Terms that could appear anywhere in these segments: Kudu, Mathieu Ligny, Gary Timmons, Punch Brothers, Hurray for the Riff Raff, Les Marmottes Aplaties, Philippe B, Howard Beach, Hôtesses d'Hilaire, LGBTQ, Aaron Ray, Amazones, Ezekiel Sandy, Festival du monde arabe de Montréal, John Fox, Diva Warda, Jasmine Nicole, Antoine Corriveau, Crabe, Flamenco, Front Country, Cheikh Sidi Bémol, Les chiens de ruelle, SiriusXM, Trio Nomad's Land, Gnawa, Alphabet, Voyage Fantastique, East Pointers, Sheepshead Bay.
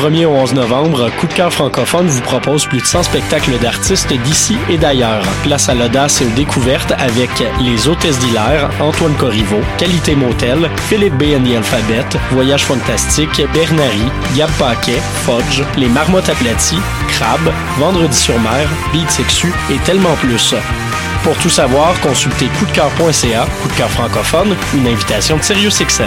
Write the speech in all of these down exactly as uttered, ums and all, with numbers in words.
premier au onze novembre, Coup de Cœur francophone vous propose plus de cent spectacles d'artistes d'ici et d'ailleurs. Place à l'audace et aux découvertes avec les Hôtesses d'Hilaire, Antoine Corriveau, Qualité Motel, Philippe B et Alphabet, Voyage Fantastique, Bernari, Gab Paquet, Fodge, Les Marmottes Aplaties, Crabe, Vendredi sur mer, Beat Sexu et tellement plus. Pour tout savoir, consultez coupdecœur point c a, Coup de Cœur francophone, une invitation de SiriusXM.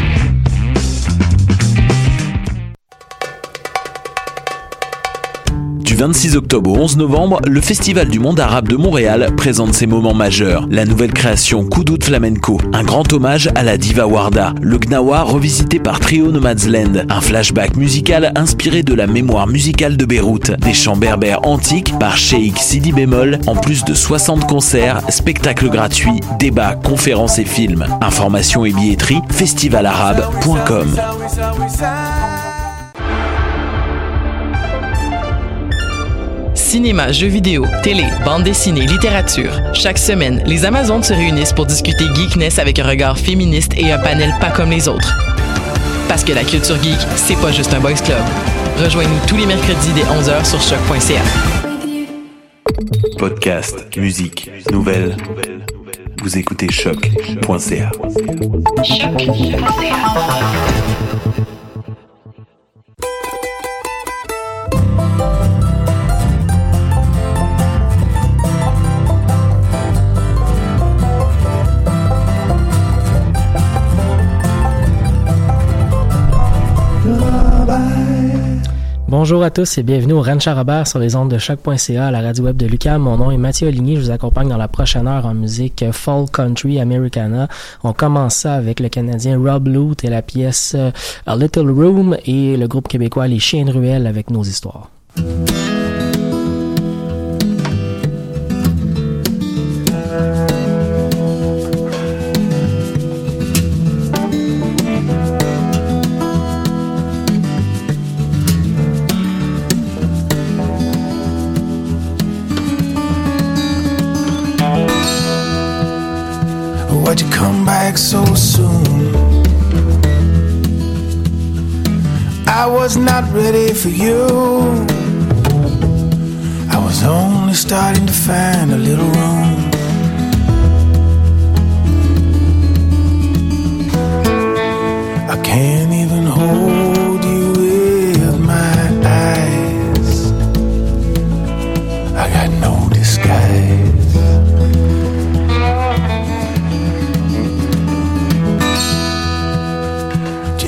vingt-six octobre au onze novembre, le Festival du monde arabe de Montréal présente ses moments majeurs. La nouvelle création Kudu de Flamenco, un grand hommage à la Diva Warda, le Gnawa revisité par Trio Nomad's Land, un flashback musical inspiré de la mémoire musicale de Beyrouth, des chants berbères antiques par Cheikh Sidi Bémol, en plus de soixante concerts, spectacles gratuits, débats, conférences et films. Informations et billetterie, festivalarabe point com. Cinéma, jeux vidéo, télé, bande dessinée, littérature. Chaque semaine, les Amazones se réunissent pour discuter geekness avec un regard féministe et un panel pas comme les autres. Parce que la culture geek, c'est pas juste un boys club. Rejoignez-nous tous les mercredis dès onze heures sur choc point c a. Podcast, musique, nouvelles. Vous écoutez choc point c a. Bonjour à tous et bienvenue au Rancho Charabard sur les ondes de choc point c a à la radio web de l'U Q A M. Mon nom est Mathieu Ligny, je vous accompagne dans la prochaine heure en musique Fall Country Americana. On commence ça avec le Canadien Rob Luth et la pièce A Little Room et le groupe québécois Les Chiens de Ruelle avec Nos Histoires. Why'd you come back so soon? I was not ready for you. I was only starting to find a little room. I can't even hold you with my eyes. I got no disguise.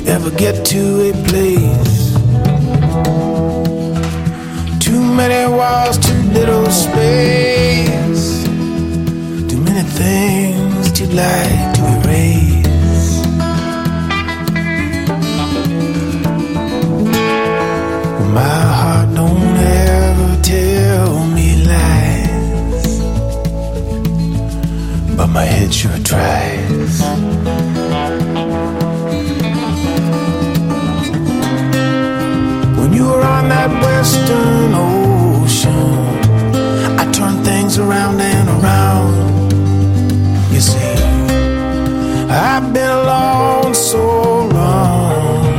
Ever get to a place? Too many walls, too little space. Too many things to like to erase. My heart don't ever tell me lies, but my head sure tries. You were on that western ocean. I turned things around and around. You see, I've been alone so long.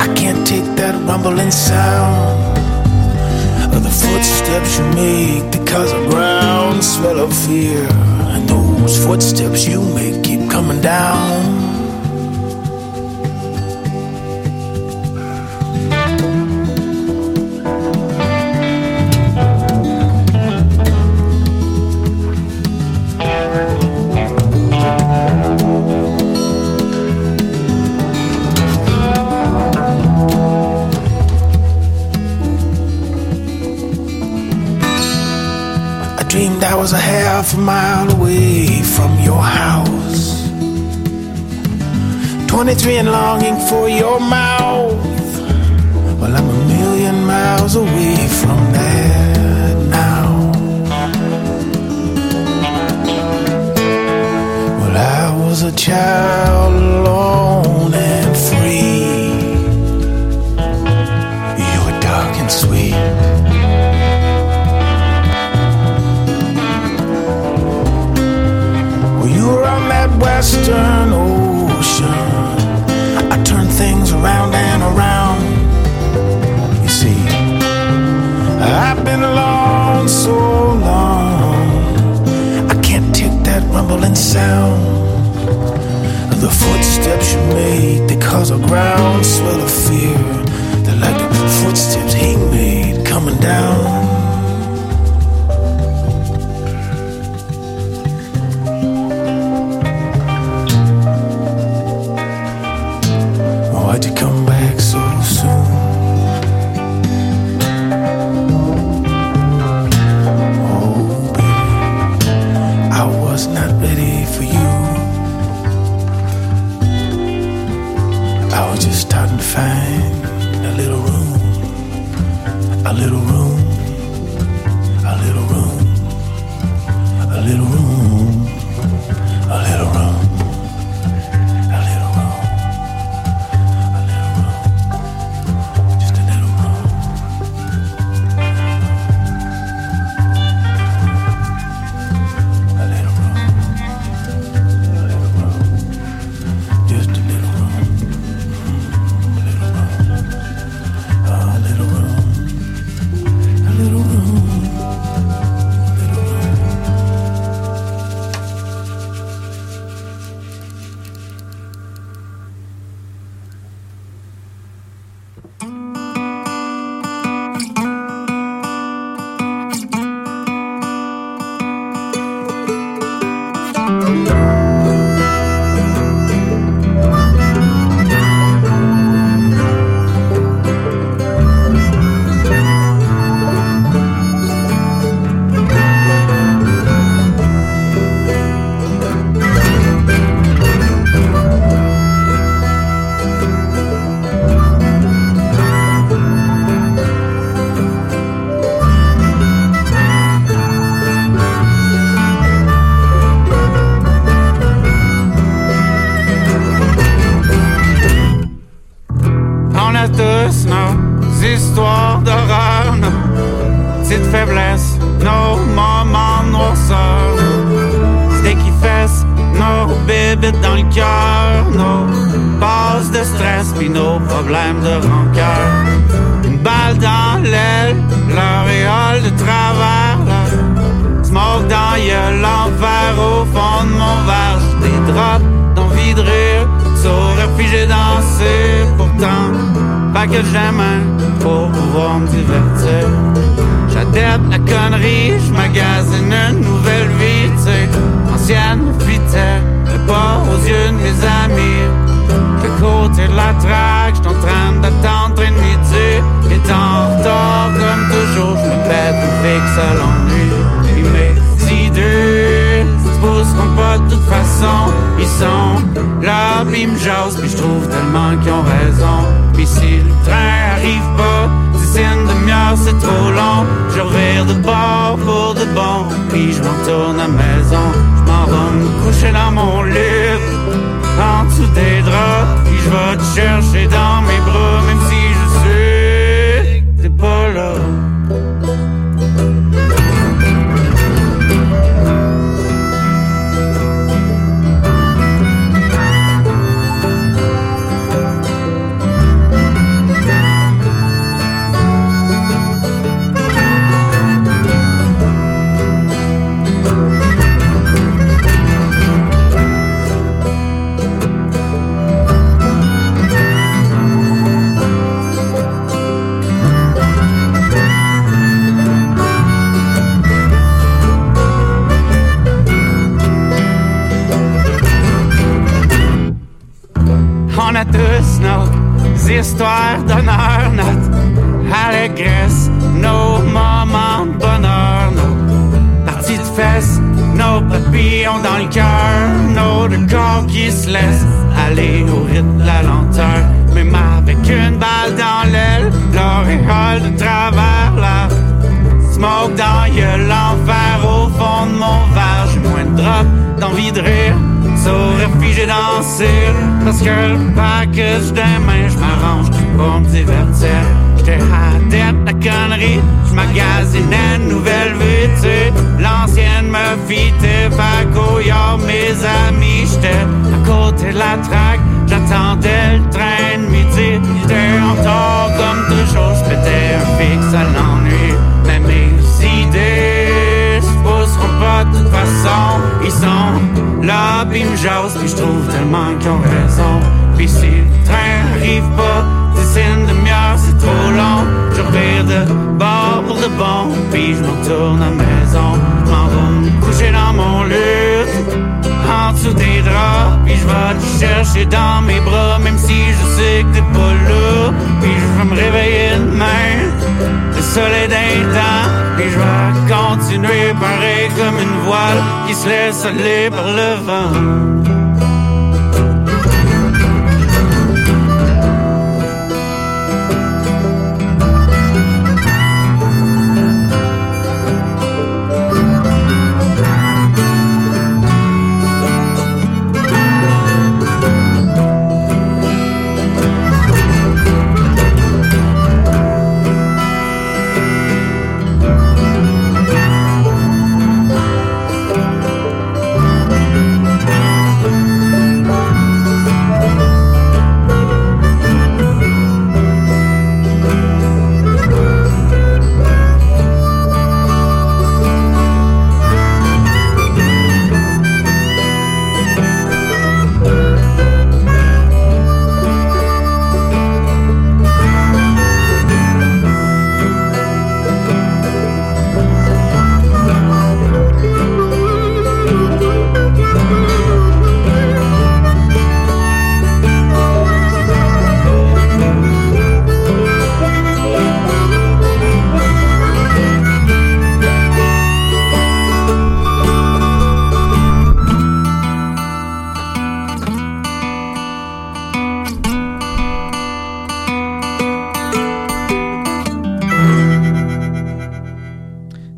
I can't take that rumbling sound of the footsteps you make because of groundswell of fear. And those footsteps you make keep coming down. I was a half a mile away from your house, twenty-three and longing for your mouth. Well, I'm a million million miles away from there now. Well, I was a child alone and free. You were dark and sweet. Well, you were on that western ocean. I turned things around and around. You see, I've been alone so long. I can't take that rumbling sound of the footsteps you made. They cause a groundswell of fear. They're like the footsteps he made coming down. Why'd you come back so soon? Oh, baby, I was not ready for you. I was just starting to find a little room, a little room, a little room, a little room, a little room. Allez au rythme de la lenteur, même avec une balle dans l'aile, l'or et gueule de travers là. Smoke dans gueule, l'enfer au fond de mon verre. J'ai moins de drop d'envie de rire, sourire figé dans le cire. Parce que le package des mains, j'm'arrange pour me divertir. J'étais à tête la connerie, j'magasinais une nouvelle vêtue. L'ancienne me fitait, pas couillard mes amis. J'étais à côté de la traque, j'attendais le train de midi. J'étais en tort comme toujours, j'pétais un fixe à l'ennui. Mais mes idées s'pousseront pas de toute façon. Ils sont là pis me jasent, pis j'trouve tellement qu'ils ont raison. Pis si le train arrive pas, c'est une demi-heure, c'est trop long. Je revire de bord pour de bon, puis je me retourne à la maison. Je m'en vais me coucher dans mon lit, en dessous des draps, puis je vais te chercher dans mes bras, même si je sais que t'es pas là. Puis je vais me réveiller demain, le soleil d'un temps, puis je vais continuer pareil comme une voile qui se laisse aller par le vent.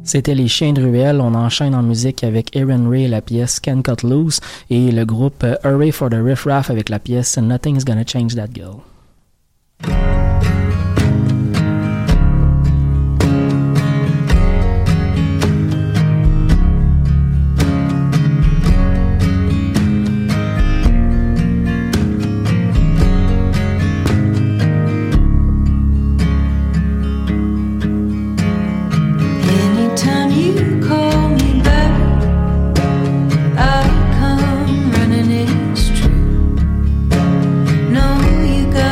C'était Les Chiens de Ruelle. On enchaîne en musique avec Aaron Ray et la pièce Can't Cut Loose et le groupe Hurray for the Riff Raff avec la pièce Nothing's Gonna Change That Girl. You go.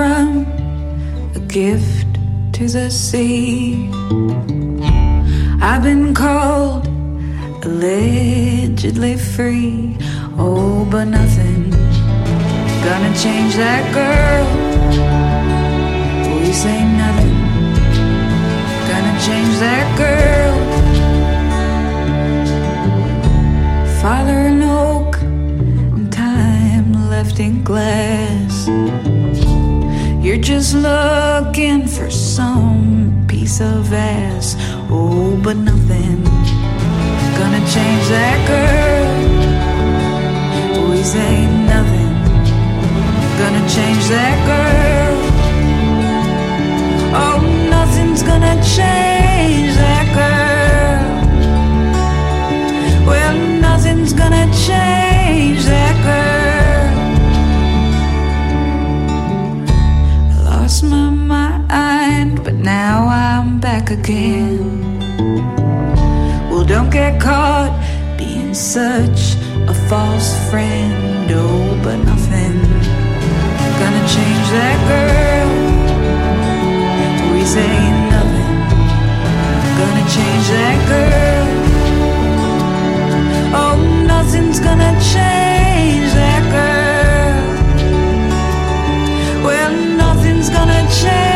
from a gift to the sea. I've been called allegedly free. Oh, but nothing gonna change that girl. We say nothing gonna change that girl. Father and oak and time left in glass. You're just looking for some piece of ass. Oh, but nothing gonna change that girl. Boys ain't nothing gonna change that girl. Oh, nothing's gonna change that girl. Well, nothing's gonna change that girl. I lost my mind, but now I'm back again. Don't get caught being such a false friend. Oh, but nothing gonna change that girl. We say nothing gonna change that girl. Oh, nothing's gonna change that girl. Well, nothing's gonna change.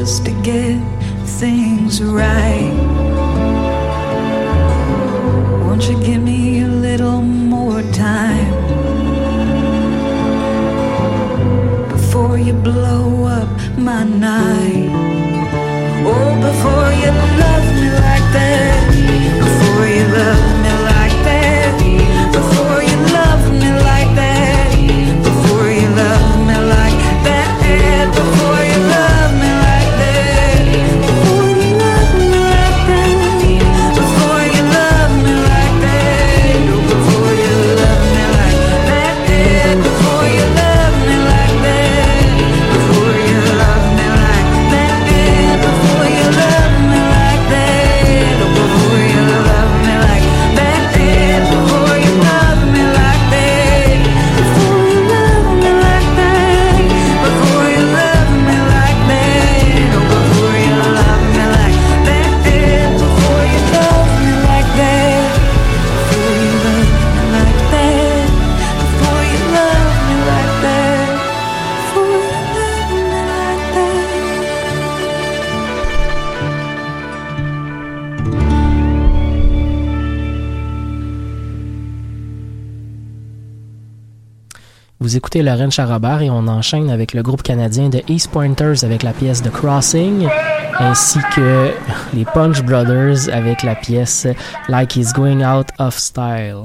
Just to get things right. Won't you give me a little more time before you blow up my night? Oh, before you love me like that. Before you love me like that. Before you love me like that. Before you love me like that. Before you love me. Vous écoutez Laurent Charabard et on enchaîne avec le groupe canadien de East Pointers avec la pièce The Crossing, ainsi que les Punch Brothers avec la pièce Like He's Going Out of Style.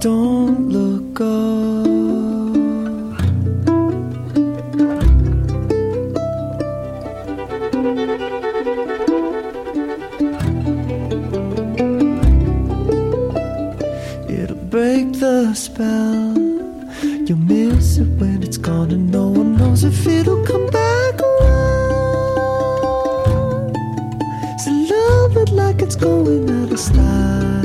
Don't look up. It'll break the spell. You'll miss it when it's gone, and no one knows if it'll come back around. So love it like it's going out of style.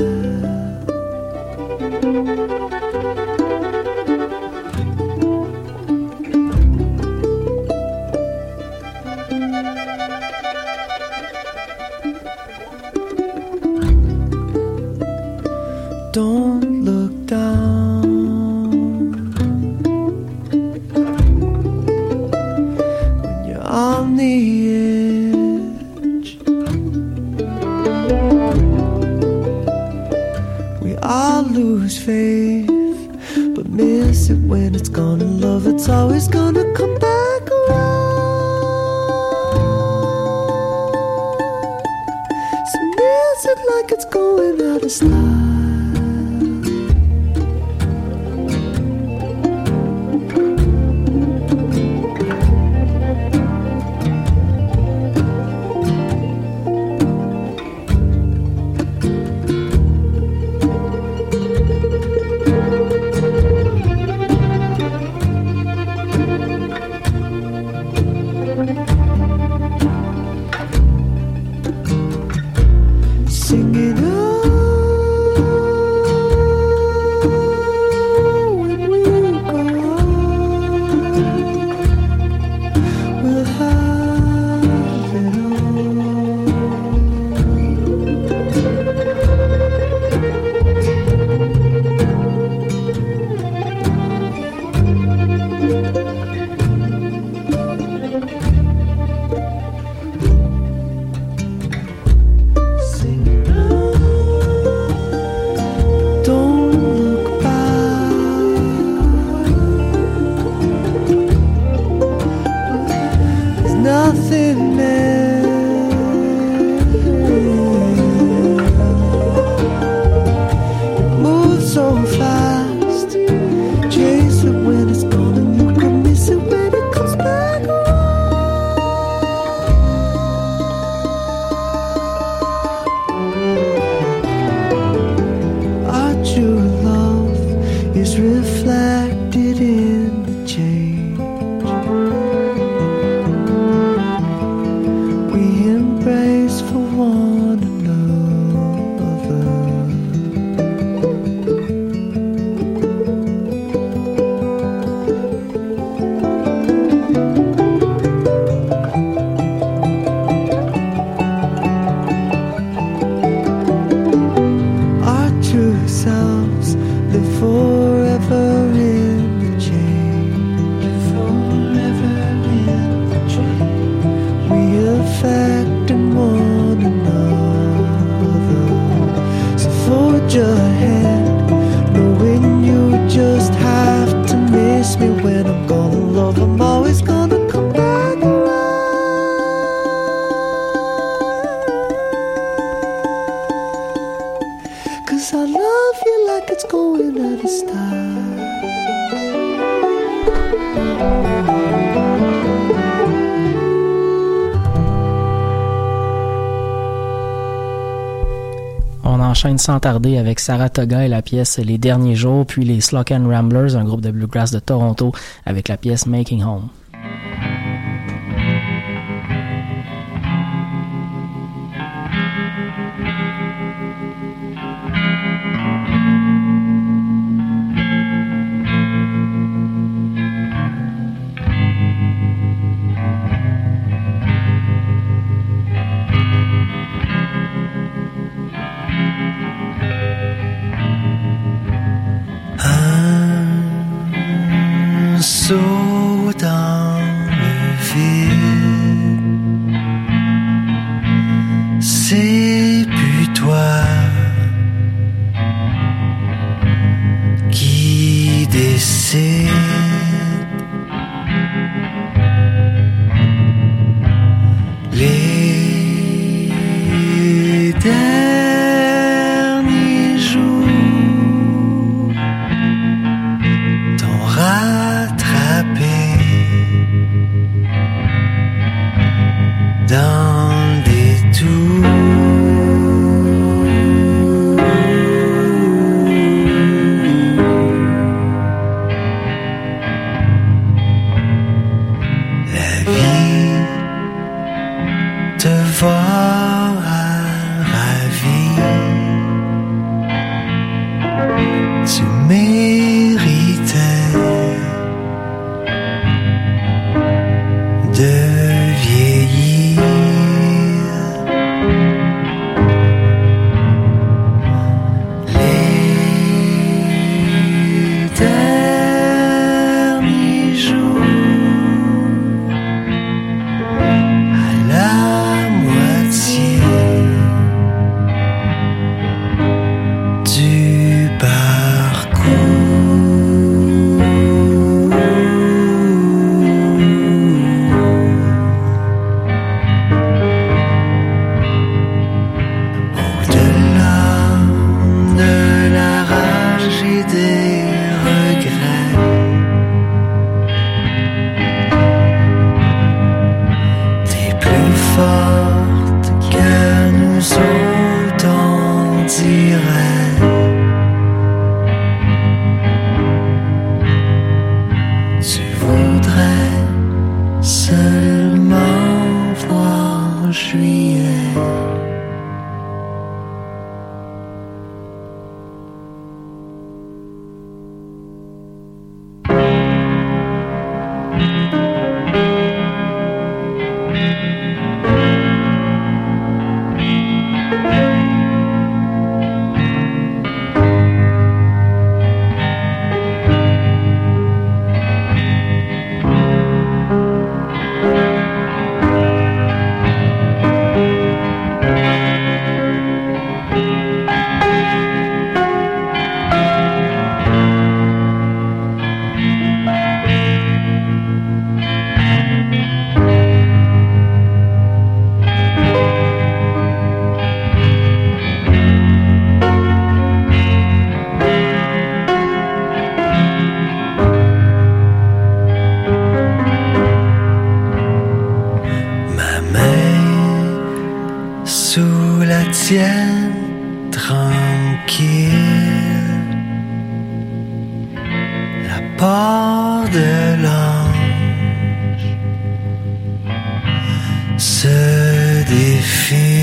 Enchaîne sans tarder avec Saratoga et la pièce Les Derniers Jours, puis les Slock and Ramblers, un groupe de bluegrass de Toronto, avec la pièce Making Home. Les derniers jours, ciel tranquille, la part de l'ange se défile.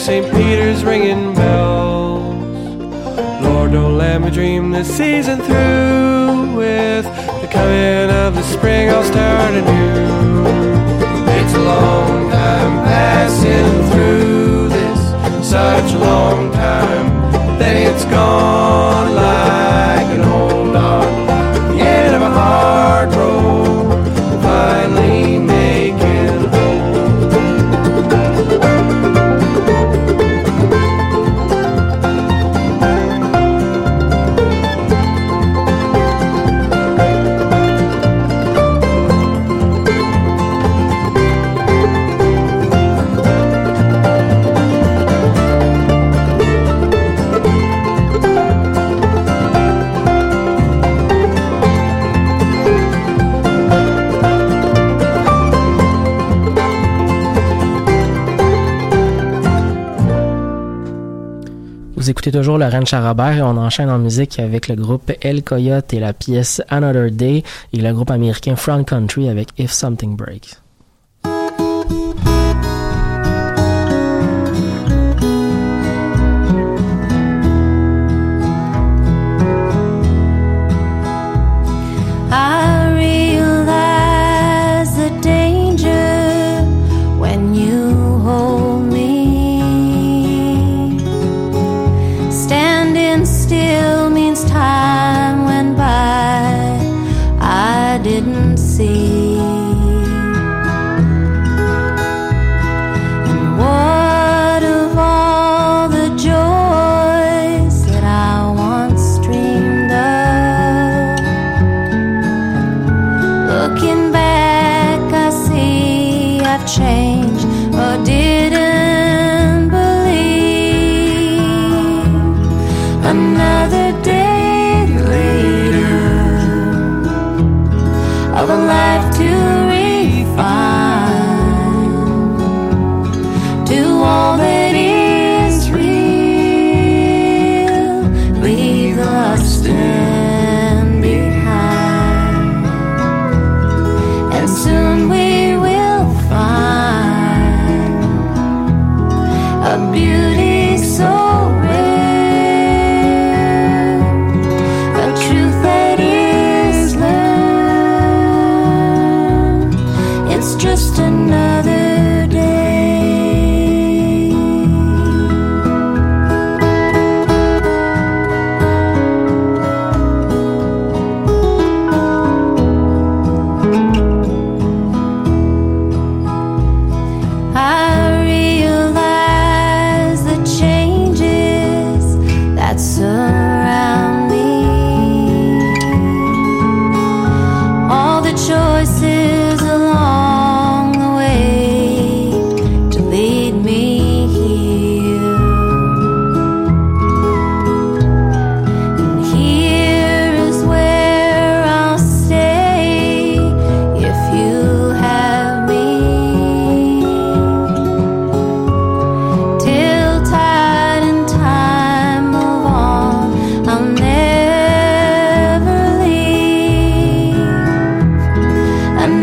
Saint Peter's ringing bells. Lord, don't let me dream this season through. With the coming of the spring, I'll start anew. It's a long time passing through this, such a long time that it's gone like an old dog. The end of a hard road, finally making home. Écoutez toujours Laurent Charabard et on enchaîne en musique avec le groupe El Coyote et la pièce Another Day et le groupe américain Front Country avec If Something Breaks. I'm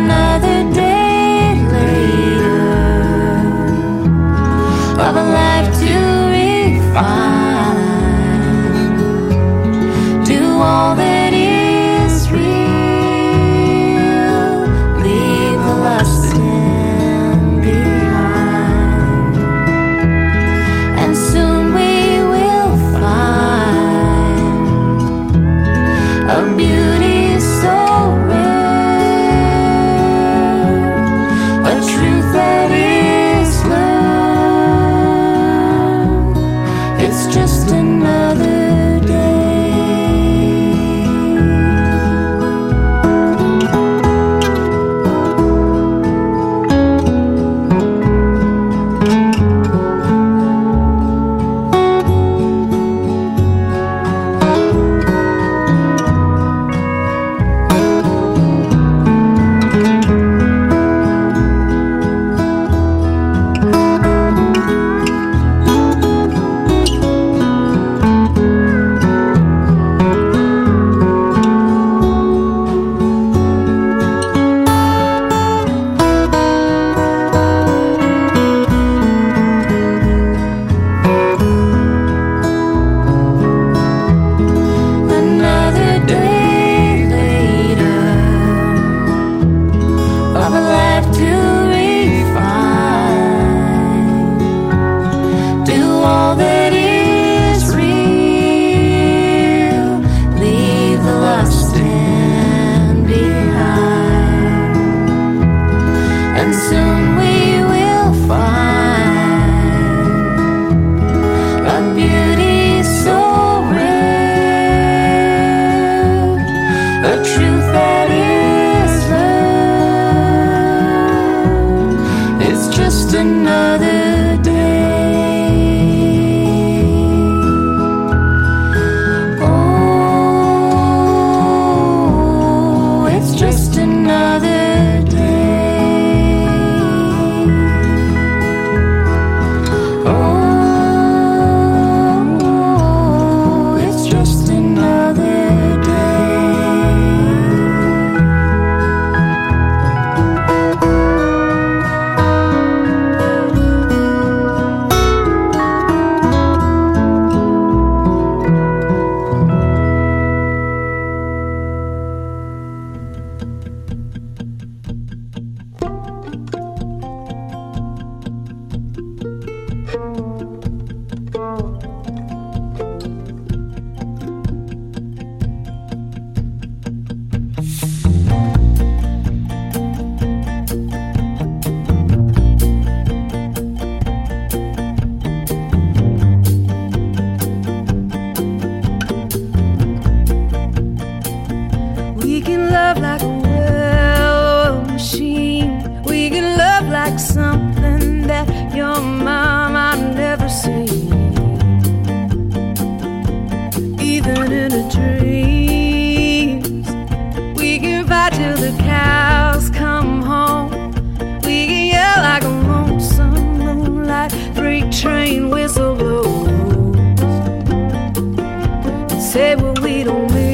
Say what we don't mean.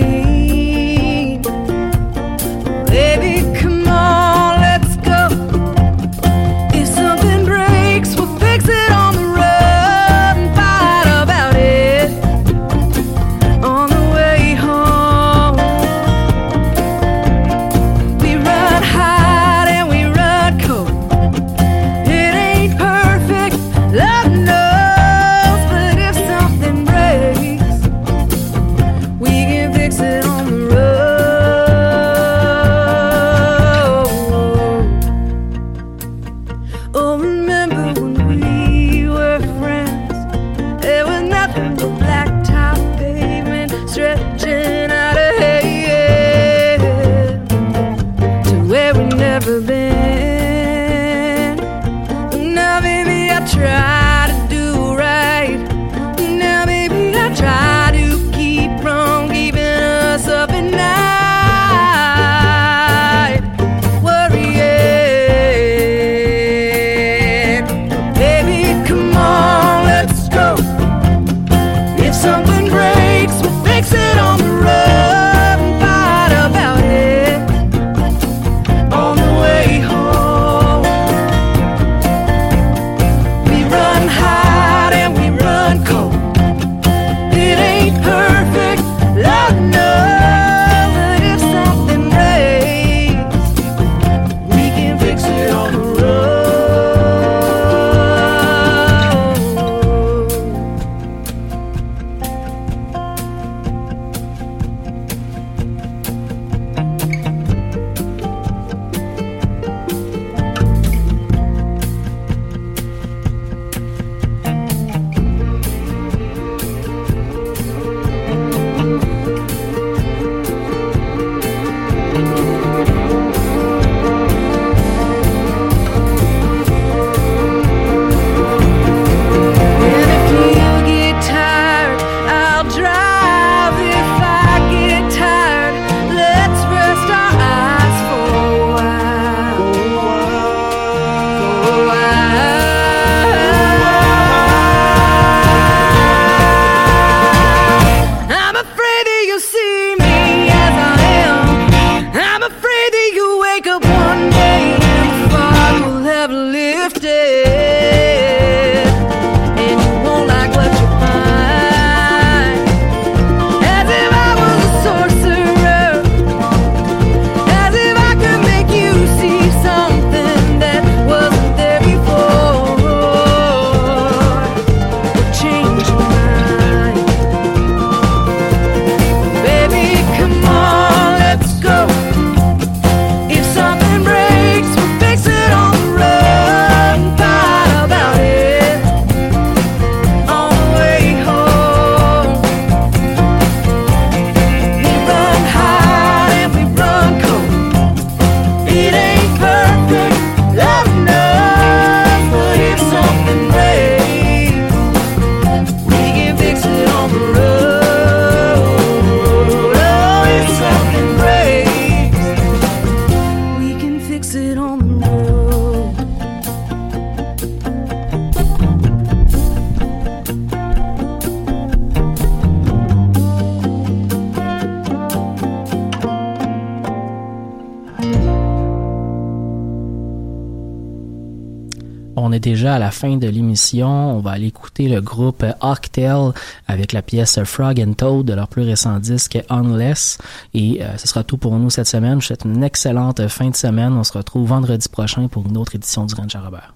On est déjà à la fin de l'émission. On va aller écouter le groupe Hawktail avec la pièce Frog and Toad de leur plus récent disque Unless. Et euh, ce sera tout pour nous cette semaine. Je vous souhaite une excellente fin de semaine. On se retrouve vendredi prochain pour une autre édition du Rancho Robert.